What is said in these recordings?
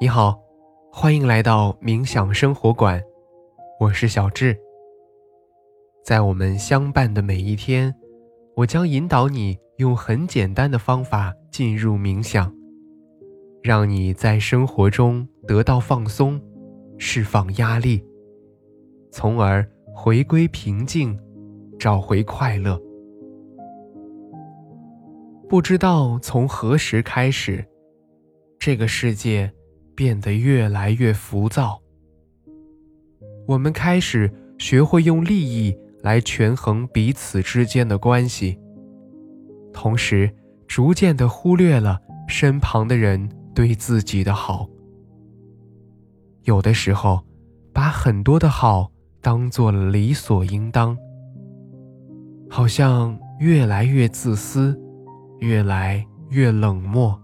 你好，欢迎来到冥想生活馆，我是小智。在我们相伴的每一天，我将引导你用很简单的方法进入冥想，让你在生活中得到放松，释放压力，从而回归平静，找回快乐。不知道从何时开始，这个世界变得越来越浮躁。我们开始学会用利益来权衡彼此之间的关系，同时逐渐地忽略了身旁的人对自己的好。有的时候，把很多的好当作了理所应当，好像越来越自私，越来越冷漠。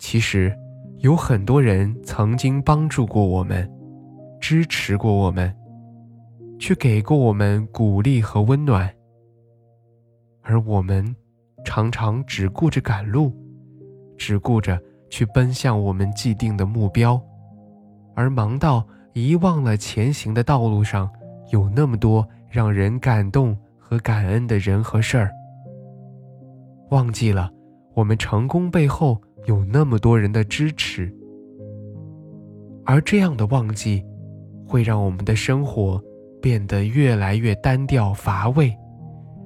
其实，有很多人曾经帮助过我们，支持过我们，去给过我们鼓励和温暖，而我们常常只顾着赶路，只顾着去奔向我们既定的目标，而忙到遗忘了前行的道路上有那么多让人感动和感恩的人和事儿。忘记了我们成功背后有那么多人的支持，而这样的忘记会让我们的生活变得越来越单调乏味，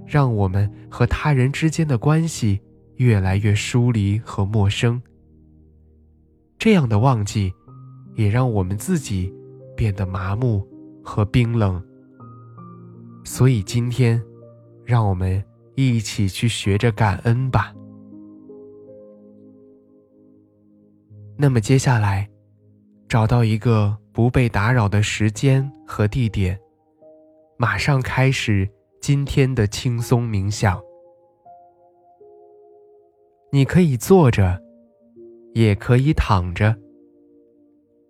让我们和他人之间的关系越来越疏离和陌生。这样的忘记也让我们自己变得麻木和冰冷。所以今天，让我们一起去学着感恩吧。那么接下来，找到一个不被打扰的时间和地点，马上开始今天的轻松冥想。你可以坐着，也可以躺着，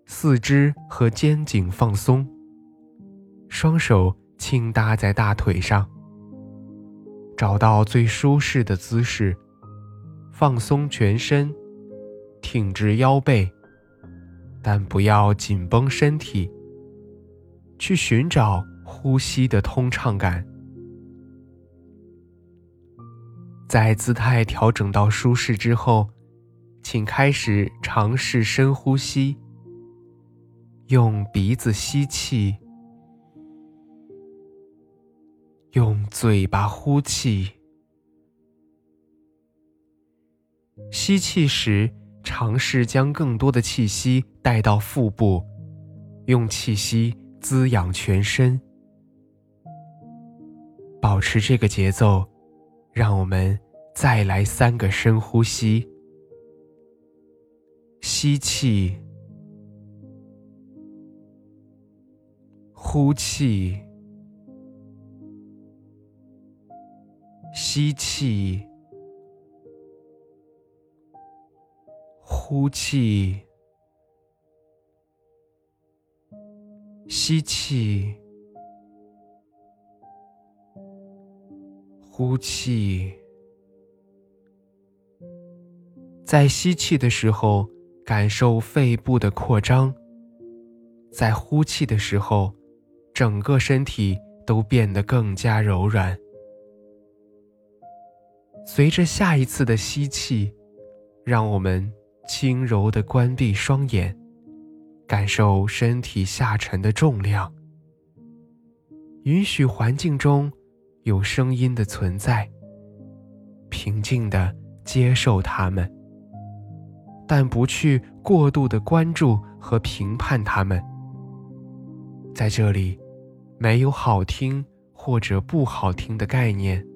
四肢和肩颈放松，双手轻搭在大腿上，找到最舒适的姿势，放松全身，挺直腰背，但不要紧绷身体，去寻找呼吸的通畅感。在姿态调整到舒适之后，请开始尝试深呼吸，用鼻子吸气，用嘴巴呼气。吸气时，尝试将更多的气息带到腹部，用气息滋养全身。保持这个节奏，让我们再来3个深呼吸。吸气，呼气，吸气，呼气，吸气，呼气。在吸气的时候，感受肺部的扩张；在呼气的时候，整个身体都变得更加柔软。随着下一次的吸气，让我们轻柔地关闭双眼，感受身体下沉的重量，允许环境中有声音的存在，平静地接受它们，但不去过度地关注和评判它们。在这里，没有好听或者不好听的概念，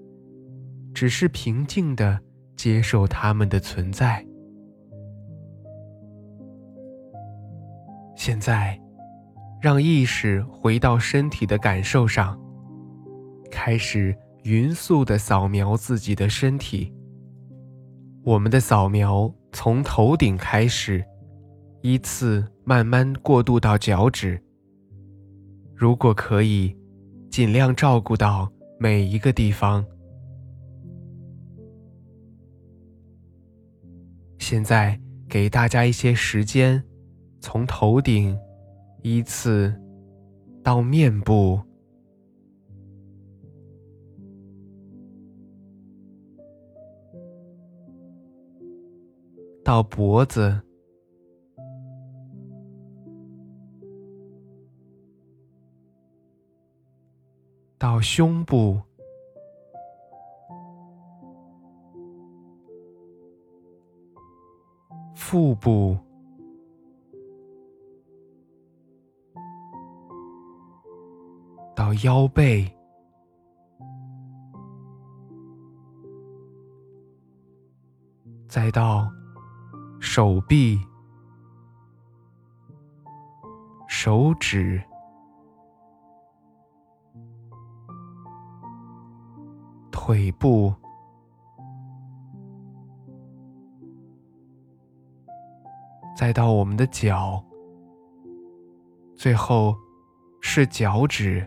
只是平静地接受它们的存在。现在，让意识回到身体的感受上，开始匀速地扫描自己的身体。我们的扫描从头顶开始，依次慢慢过渡到脚趾。如果可以，尽量照顾到每一个地方。现在给大家一些时间，从头顶依次到面部。到脖子，到胸部，腹部，到腰背，再到手臂、手指，腿部，再到我们的脚，最后是脚趾。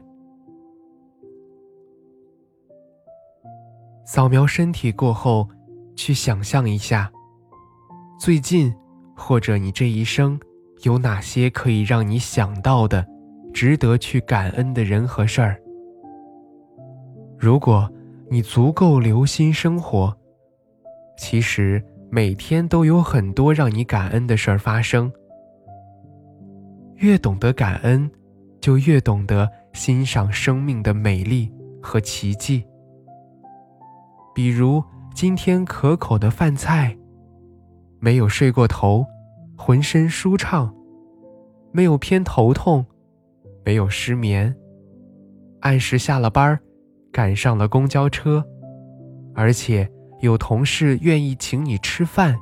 扫描身体过后，去想象一下最近或者你这一生有哪些可以让你想到的值得去感恩的人和事儿。如果你足够留心生活，其实每天都有很多让你感恩的事儿发生。越懂得感恩，就越懂得欣赏生命的美丽和奇迹。比如今天可口的饭菜，没有睡过头，浑身舒畅，没有偏头痛，没有失眠，按时下了班，赶上了公交车，而且有同事愿意请你吃饭，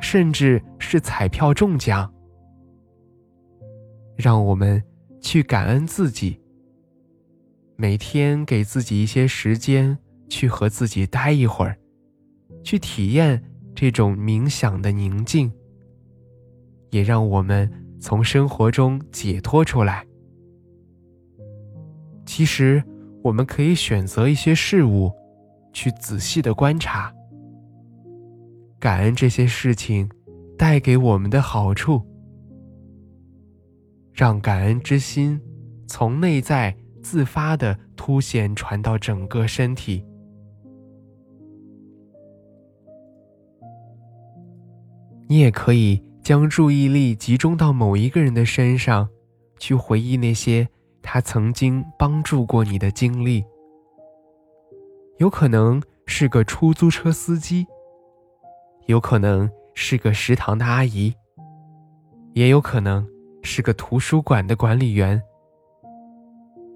甚至是彩票中奖。让我们去感恩自己，每天给自己一些时间，去和自己待一会儿，去体验这种冥想的宁静，也让我们从生活中解脱出来。其实我们可以选择一些事物去仔细的观察，感恩这些事情带给我们的好处，让感恩之心从内在自发地凸显传到整个身体。你也可以将注意力集中到某一个人的身上，去回忆那些他曾经帮助过你的经历。有可能是个出租车司机，有可能是个食堂的阿姨，也有可能是个图书馆的管理员。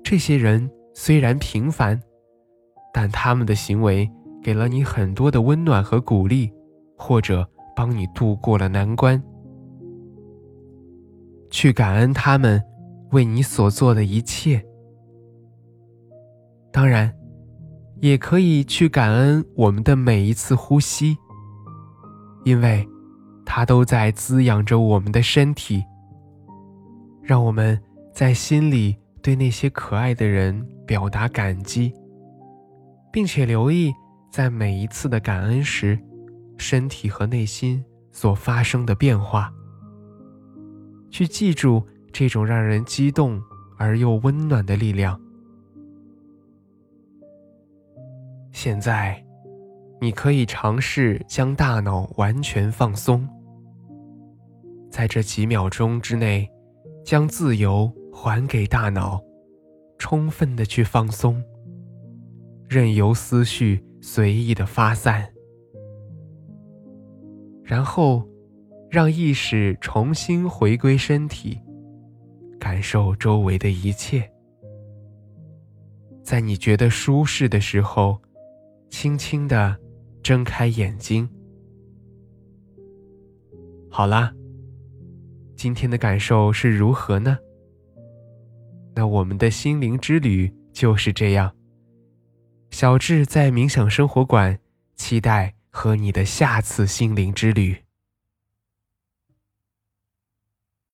这些人虽然平凡，但他们的行为给了你很多的温暖和鼓励，或者帮你度过了难关。去感恩他们为你所做的一切。当然，也可以去感恩我们的每一次呼吸，因为它都在滋养着我们的身体。让我们在心里对那些可爱的人表达感激，并且留意在每一次的感恩时身体和内心所发生的变化，去记住这种让人激动而又温暖的力量。现在，你可以尝试将大脑完全放松，在这几秒钟之内，将自由还给大脑，充分地去放松，任由思绪随意地发散。然后，让意识重新回归身体，感受周围的一切。在你觉得舒适的时候，轻轻地睁开眼睛。好啦，今天的感受是如何呢？那我们的心灵之旅就是这样。小智在冥想生活馆，期待和你的下次心灵之旅。